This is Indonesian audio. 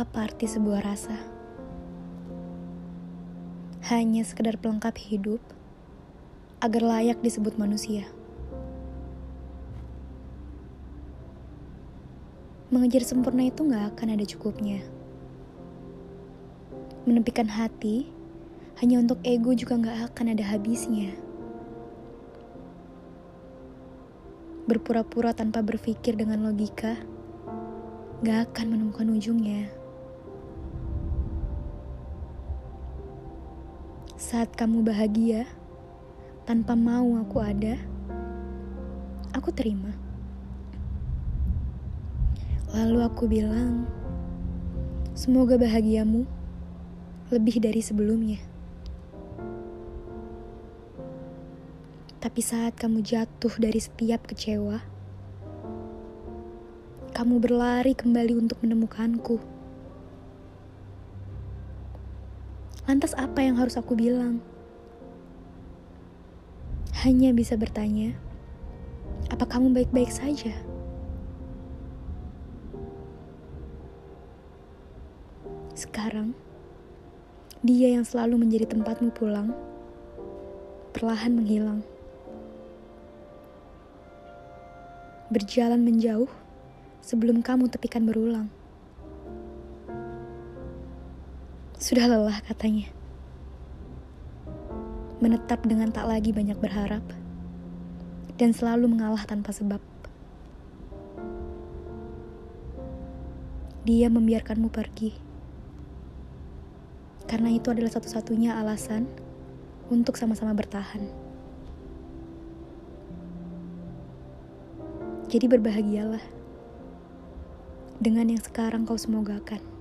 apa arti sebuah rasa? Hanya sekedar pelengkap hidup agar layak disebut manusia. Mengejar sempurna itu gak akan ada cukupnya. Menepikan hati hanya untuk ego juga gak akan ada habisnya. Berpura-pura tanpa berpikir dengan logika gak akan menemukan ujungnya. Saat kamu bahagia tanpa mau aku ada, aku terima. Lalu aku bilang, semoga bahagiamu lebih dari sebelumnya. Tapi saat kamu jatuh dari setiap kecewa, kamu berlari kembali untuk menemukanku. Lantas apa yang harus aku bilang? Hanya bisa bertanya, apa kamu baik-baik saja? Sekarang, dia yang selalu menjadi tempatmu pulang, perlahan menghilang. Berjalan menjauh sebelum kamu tepikan berulang. Sudah lelah katanya. Menetap dengan tak lagi banyak berharap, dan selalu mengalah tanpa sebab. Dia membiarkanmu pergi. Karena itu adalah satu-satunya alasan untuk sama-sama bertahan. Jadi berbahagialah dengan yang sekarang kau semogakan.